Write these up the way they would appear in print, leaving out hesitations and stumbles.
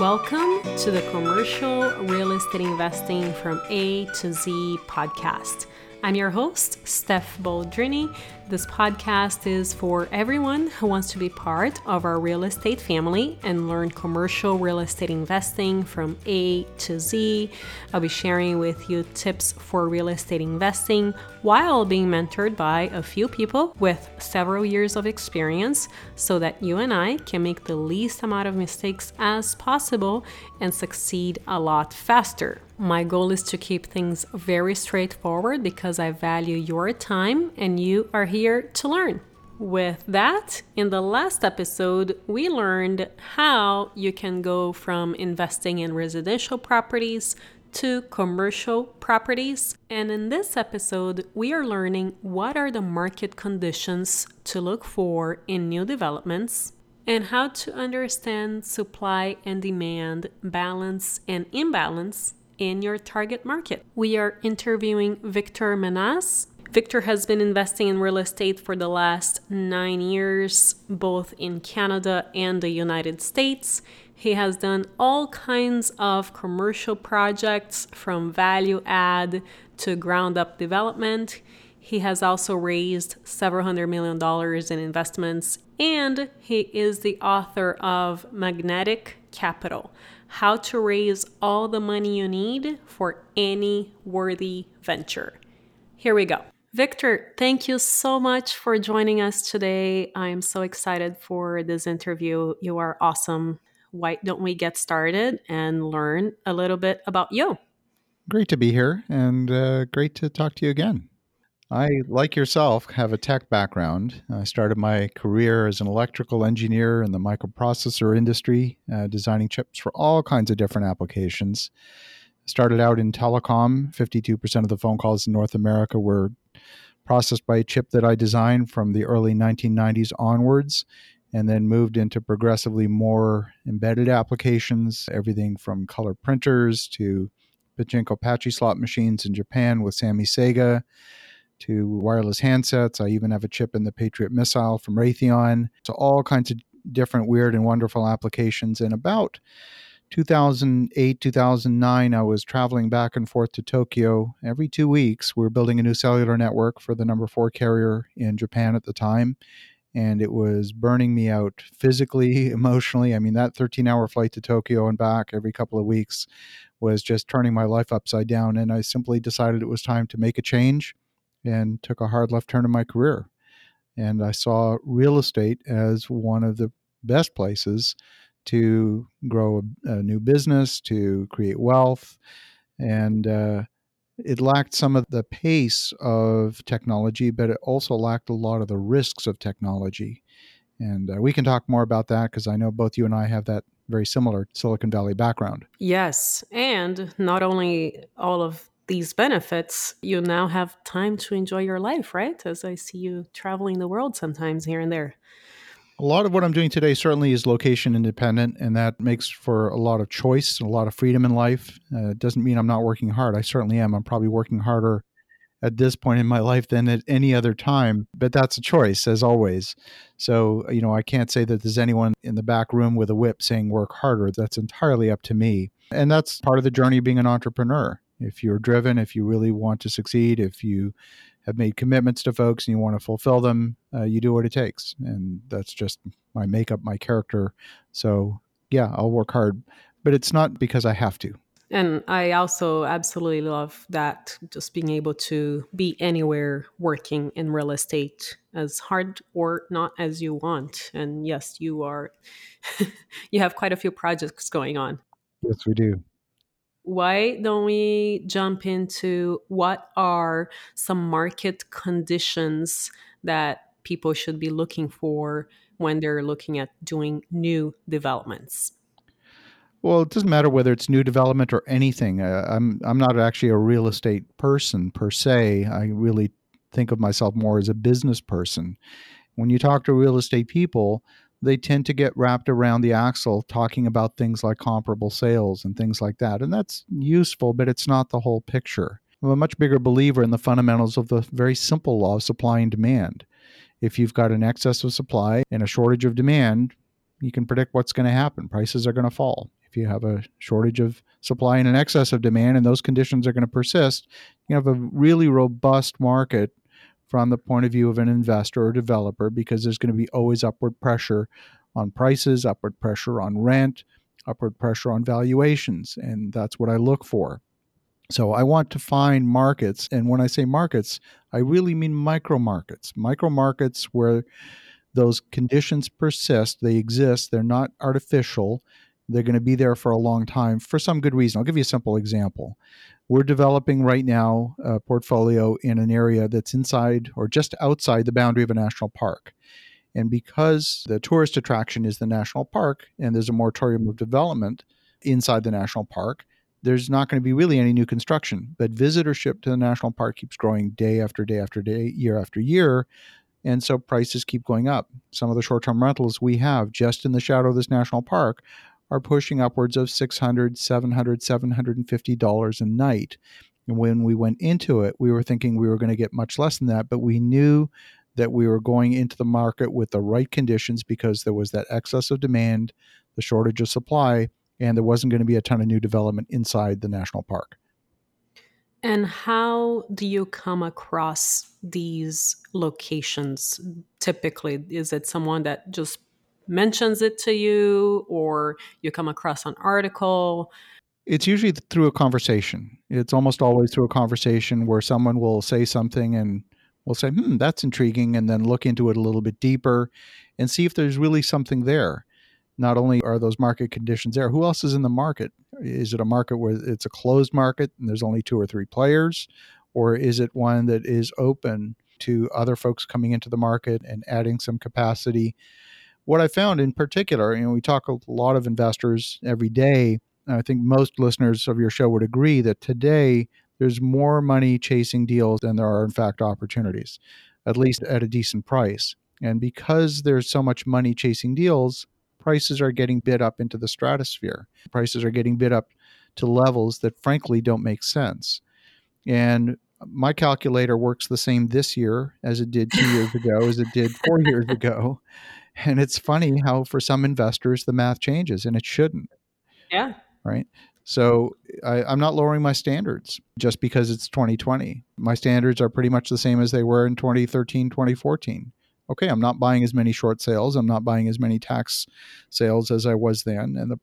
Welcome to the Commercial Real Estate Investing from A to Z podcast. I'm your host, Steph Boldrini. This podcast is for everyone who wants to be part of our real estate family and learn commercial real estate investing from A to Z. I'll be sharing with you tips for real estate investing while being mentored by a few people with several years of experience so that you and I can make the least amount of mistakes as possible and succeed a lot faster. My goal is to keep things very straightforward because I value your time and you are here to learn. With that, in the last episode, we learned how you can go from investing in residential properties to commercial properties. And in this episode, we are learning what are the market conditions to look for in new developments and how to understand supply and demand, balance and imbalance in your target market. We are interviewing Victor Menasce. Victor has been investing in real estate for the last 9 years, both in Canada and the United States. He has done all kinds of commercial projects from value add to ground up development. He has also raised several $100 million in investments, and he is the author of Magnetic Capital: How to Raise All the Money You Need for Any Worthy Venture. Here we go. Victor, thank you so much for joining us today. I'm so excited for this interview. You are awesome. Why don't we get started and learn a little bit about you? Great to be here, and great to talk to you again. I, like yourself, have a tech background. I started my career as an electrical engineer in the microprocessor industry, designing chips for all kinds of different applications. Started out in telecom. 52% of the phone calls in North America were processed by a chip that I designed from the early 1990s onwards, and then moved into progressively more embedded applications, everything from color printers to pachinko patchy slot machines in Japan with Sammy Sega, to wireless handsets. I even have a chip in the Patriot missile from Raytheon, to all kinds of different weird and wonderful applications. And about 2008, 2009, I was traveling back and forth to Tokyo. Every 2 weeks, we were building a new cellular network for the number 4 carrier in Japan at the time. And it was burning me out physically, emotionally. I mean, that 13-hour flight to Tokyo and back every couple of weeks was just turning my life upside down. And I simply decided it was time to make a change, and took a hard left turn in my career. And I saw real estate as one of the best places to grow a new business, to create wealth. And it lacked some of the pace of technology, but it also lacked a lot of the risks of technology. And we can talk more about that, because I know both you and I have that very similar Silicon Valley background. Yes. And not only all of these benefits, you now have time to enjoy your life, right? As I see you traveling the world sometimes here and there. A lot of what I'm doing today certainly is location independent, and that makes for a lot of choice and a lot of freedom in life. It doesn't mean I'm not working hard. I certainly am. I'm probably working harder at this point in my life than at any other time, but that's a choice, as always. So, you know, I can't say that there's anyone in the back room with a whip saying work harder. That's entirely up to me. And that's part of the journey of being an entrepreneur. If you're driven, if you really want to succeed, if you have made commitments to folks and you want to fulfill them, you do what it takes. And that's just my makeup, my character. So yeah, I'll work hard, but it's not because I have to. And I also absolutely love that, just being able to be anywhere working in real estate, as hard or not as you want. And yes, you are, you have quite a few projects going on. Yes, we do. Why don't we jump into what are some market conditions that people should be looking for when they're looking at doing new developments? Well, it doesn't matter whether it's new development or anything. I'm not actually a real estate person per se. I really think of myself more as a business person. When you talk to real estate people, they tend to get wrapped around the axle talking about things like comparable sales and things like that. And that's useful, but it's not the whole picture. I'm a much bigger believer in the fundamentals of the very simple law of supply and demand. If you've got an excess of supply and a shortage of demand, you can predict what's going to happen. Prices are going to fall. If you have a shortage of supply and an excess of demand, and those conditions are going to persist, you have a really robust market from the point of view of an investor or developer, because there's going to be always upward pressure on prices, upward pressure on rent, upward pressure on valuations. And that's what I look for. So I want to find markets. And when I say markets, I really mean micro markets where those conditions persist, they exist, they're not artificial, they're going to be there for a long time for some good reason. I'll give you a simple example. We're developing right now a portfolio in an area that's inside or just outside the boundary of a national park. And because the tourist attraction is the national park and there's a moratorium of development inside the national park, there's not going to be really any new construction. But visitorship to the national park keeps growing day after day after day, year after year. And so prices keep going up. Some of the short-term rentals we have just in the shadow of this national park are pushing upwards of $600, $700, $750 a night. And when we went into it, we were thinking we were going to get much less than that, but we knew that we were going into the market with the right conditions because there was that excess of demand, the shortage of supply, and there wasn't going to be a ton of new development inside the national park. And how do you come across these locations typically? Is it someone that just mentions it to you, or you come across an article? It's usually through a conversation. It's almost always through a conversation where someone will say something and we'll say, that's intriguing, and then look into it a little bit deeper and see if there's really something there. Not only are those market conditions there, who else is in the market? Is it a market where it's a closed market and there's only two or three players? Or is it one that is open to other folks coming into the market and adding some capacity? What I found in particular, we talk a lot of investors every day. I think most listeners of your show would agree that today there's more money chasing deals than there are, in fact, opportunities, at least at a decent price. And because there's so much money chasing deals, prices are getting bid up into the stratosphere. Prices are getting bid up to levels that frankly don't make sense. And my calculator works the same this year as it did 2 years ago, as it did 4 years ago. And it's funny how for some investors, the math changes, and it shouldn't. Yeah. Right. So I'm not lowering my standards just because it's 2020. My standards are pretty much the same as they were in 2013, 2014. Okay, I'm not buying as many short sales. I'm not buying as many tax sales as I was then. And the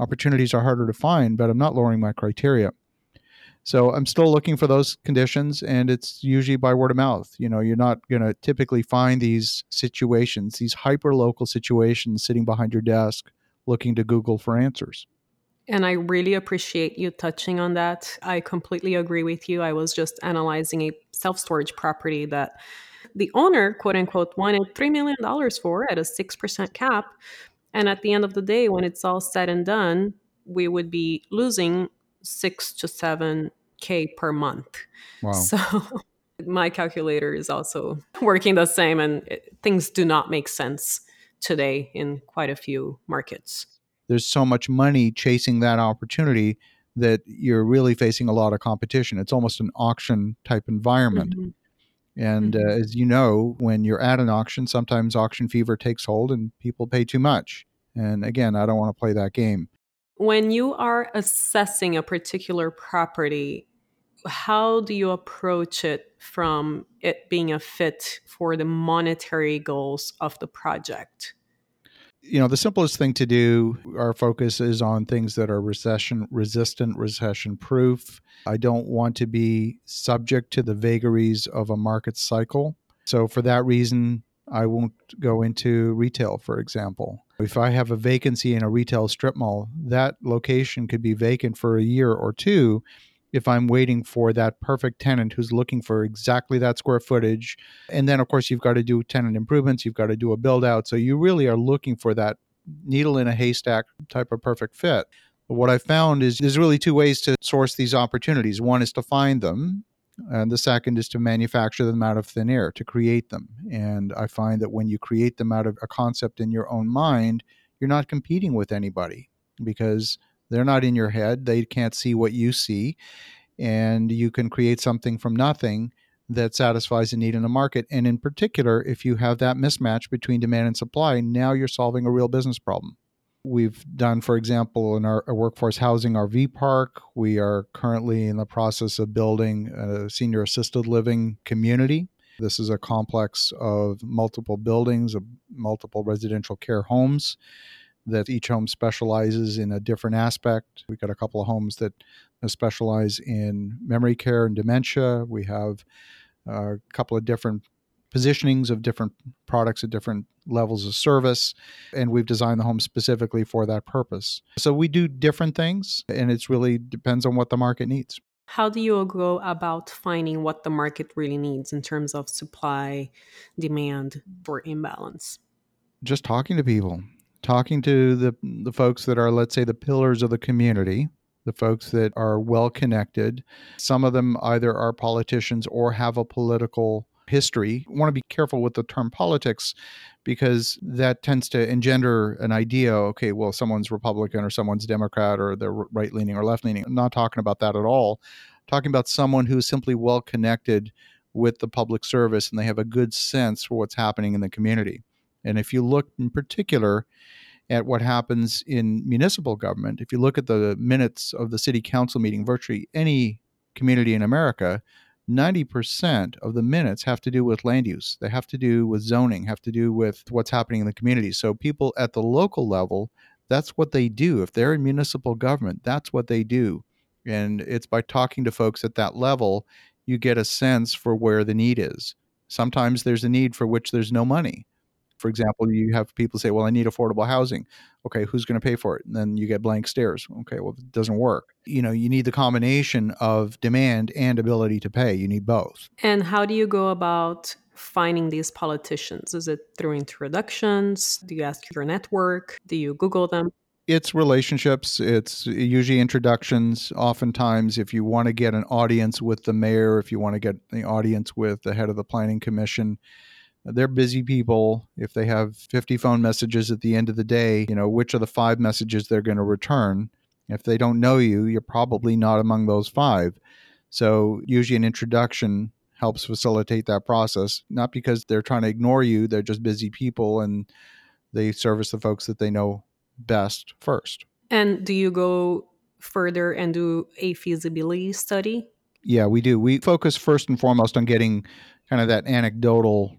opportunities are harder to find, but I'm not lowering my criteria. So I'm still looking for those conditions, and it's usually by word of mouth. You're not going to typically find these situations, these hyper-local situations, sitting behind your desk looking to Google for answers. And I really appreciate you touching on that. I completely agree with you. I was just analyzing a self-storage property that the owner, quote unquote, wanted $3 million for at a 6% cap. And at the end of the day, when it's all said and done, we would be losing $6,000 to $7,000 per month. Wow. So my calculator is also working the same, and things do not make sense today in quite a few markets. There's so much money chasing that opportunity that you're really facing a lot of competition. It's almost an auction type environment. Mm-hmm. And as you know, when you're at an auction, sometimes auction fever takes hold and people pay too much. And again, I don't want to play that game. When you are assessing a particular property, how do you approach it from it being a fit for the monetary goals of the project? The simplest thing to do, our focus is on things that are recession-resistant, recession-proof. I don't want to be subject to the vagaries of a market cycle. So for that reason, I won't go into retail, for example. If I have a vacancy in a retail strip mall, that location could be vacant for a year or two if I'm waiting for that perfect tenant who's looking for exactly that square footage. And then, of course, you've got to do tenant improvements. You've got to do a build out. So you really are looking for that needle in a haystack type of perfect fit. But what I found is there's really two ways to source these opportunities. One is to find them. And the second is to manufacture them out of thin air, to create them. And I find that when you create them out of a concept in your own mind, you're not competing with anybody because they're not in your head. They can't see what you see. And you can create something from nothing that satisfies a need in the market. And in particular, if you have that mismatch between demand and supply, now you're solving a real business problem. We've done, for example, in our workforce housing RV park, we are currently in the process of building a senior assisted living community. This is a complex of multiple buildings, of multiple residential care homes, that each home specializes in a different aspect. We've got a couple of homes that specialize in memory care and dementia. We have a couple of different positionings of different products at different levels of service, and we've designed the home specifically for that purpose. So we do different things, and it really depends on what the market needs. How do you go about finding what the market really needs in terms of supply, demand, or imbalance? Just talking to people, talking to the folks that are, let's say, the pillars of the community, the folks that are well-connected. Some of them either are politicians or have a political history. I want to be careful with the term politics because that tends to engender an idea, okay, well, someone's Republican or someone's Democrat or they're right-leaning or left-leaning. I'm not talking about that at all. I'm talking about someone who's simply well-connected with the public service and they have a good sense for what's happening in the community. And if you look in particular at what happens in municipal government, if you look at the minutes of the city council meeting, virtually any community in America, 90% of the minutes have to do with land use. They have to do with zoning, have to do with what's happening in the community. So people at the local level, that's what they do. If they're in municipal government, that's what they do. And it's by talking to folks at that level, you get a sense for where the need is. Sometimes there's a need for which there's no money. For example, you have people say, well, I need affordable housing. Okay, who's going to pay for it? And then you get blank stares. Okay, well, it doesn't work. You know, you need the combination of demand and ability to pay. You need both. And how do you go about finding these politicians? Is it through introductions? Do you ask your network? Do you Google them? It's relationships. It's usually introductions. Oftentimes, if you want to get an audience with the mayor, if you want to get an audience with the head of the planning commission, they're busy people. If they have 50 phone messages at the end of the day, you know, which are the 5 messages they're going to return? If they don't know you, you're probably not among those 5. So usually an introduction helps facilitate that process, not because they're trying to ignore you. They're just busy people and they service the folks that they know best first. And do you go further and do a feasibility study? Yeah, we do. We focus first and foremost on getting kind of that anecdotal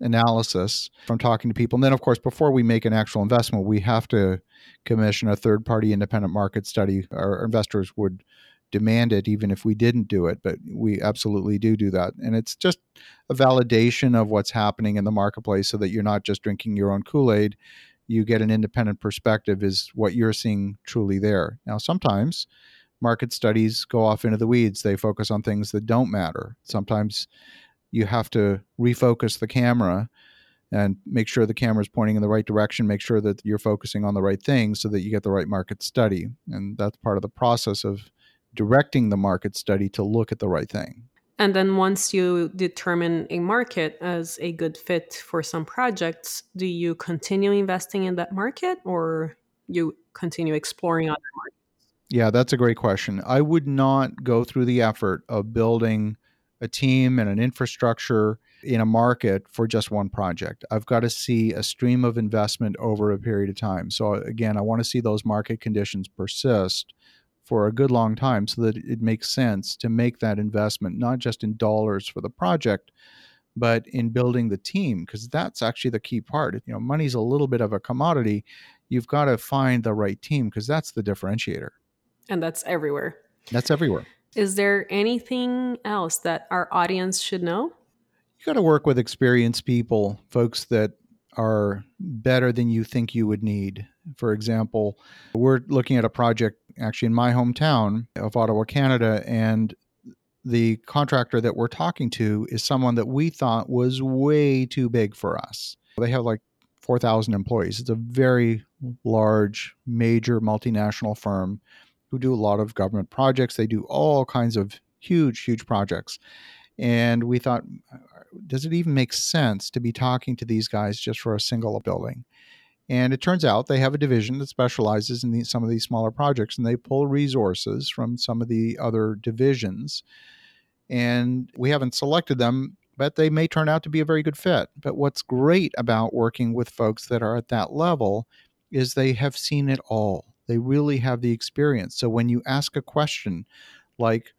analysis from talking to people. And then, of course, before we make an actual investment, we have to commission a third-party independent market study. Our investors would demand it even if we didn't do it, but we absolutely do that. And it's just a validation of what's happening in the marketplace so that you're not just drinking your own Kool-Aid. You get an independent perspective is what you're seeing truly there. Now, sometimes market studies go off into the weeds. They focus on things that don't matter. Sometimes you have to refocus the camera and make sure the camera is pointing in the right direction, make sure that you're focusing on the right thing so that you get the right market study. And that's part of the process of directing the market study to look at the right thing. And then once you determine a market as a good fit for some projects, do you continue investing in that market or you continue exploring other markets? Yeah, that's a great question. I would not go through the effort of building a team and an infrastructure in a market for just one project. I've got to see a stream of investment over a period of time. So again, I want to see those market conditions persist for a good long time so that it makes sense to make that investment, not just in dollars for the project, but in building the team, because that's actually the key part. You know, money's a little bit of a commodity. You've got to find the right team because that's the differentiator. And that's everywhere. That's everywhere. Is there anything else that our audience should know? You got to work with experienced people, folks that are better than you think you would need. For example, we're looking at a project actually in my hometown of Ottawa, Canada, and the contractor that we're talking to is someone that we thought was way too big for us. They have like 4,000 employees. It's a very large, major multinational firm who do a lot of government projects. They do all kinds of huge, huge projects. And we thought, does it even make sense to be talking to these guys just for a single building? And it turns out they have a division that specializes in some of these smaller projects, and they pull resources from some of the other divisions. And we haven't selected them, but they may turn out to be a very good fit. But what's great about working with folks that are at that level is they have seen it all. They really have the experience. So when you ask a question like,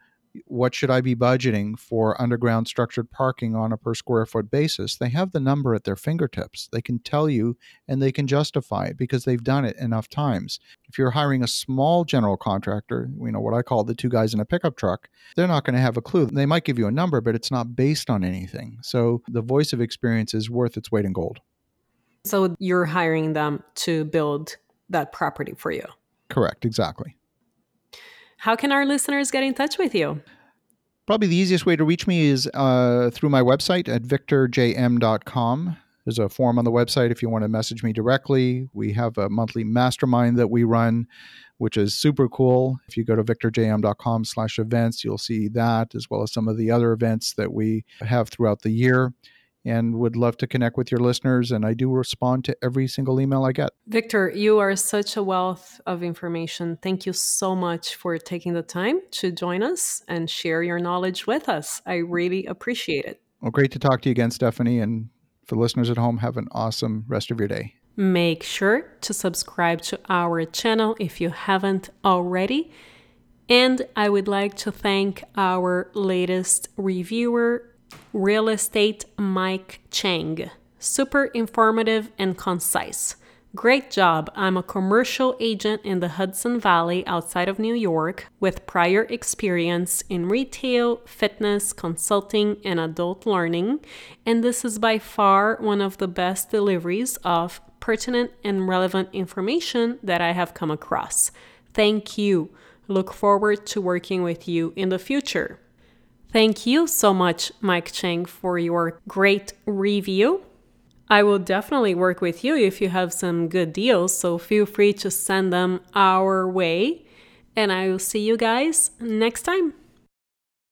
what should I be budgeting for underground structured parking on a per square foot basis? They have the number at their fingertips. They can tell you and they can justify it because they've done it enough times. If you're hiring a small general contractor, you know, what I call the two guys in a pickup truck, they're not going to have a clue. They might give you a number, but it's not based on anything. So the voice of experience is worth its weight in gold. So you're hiring them to build that property for you. Correct. Exactly. How can our listeners get in touch with you? Probably the easiest way to reach me is through my website at victorjm.com. There's a form on the website if you want to message me directly. We have a monthly mastermind that we run, which is super cool. If you go to victorjm.com/events, you'll see that, as well as some of the other events that we have throughout the year. And would love to connect with your listeners. And I do respond to every single email I get. Victor, you are such a wealth of information. Thank you so much for taking the time to join us and share your knowledge with us. I really appreciate it. Well, great to talk to you again, Stephanie. And for listeners at home, have an awesome rest of your day. Make sure to subscribe to our channel if you haven't already. And I would like to thank our latest reviewer, Real Estate Mike Chang. Super informative and concise. Great job. I'm a commercial agent in the Hudson Valley outside of New York with prior experience in retail, fitness, consulting, and adult learning. And this is by far one of the best deliveries of pertinent and relevant information that I have come across. Thank you. Look forward to working with you in the future. Thank you so much, Mike Chang, for your great review. I will definitely work with you if you have some good deals, so feel free to send them our way. And I will see you guys next time.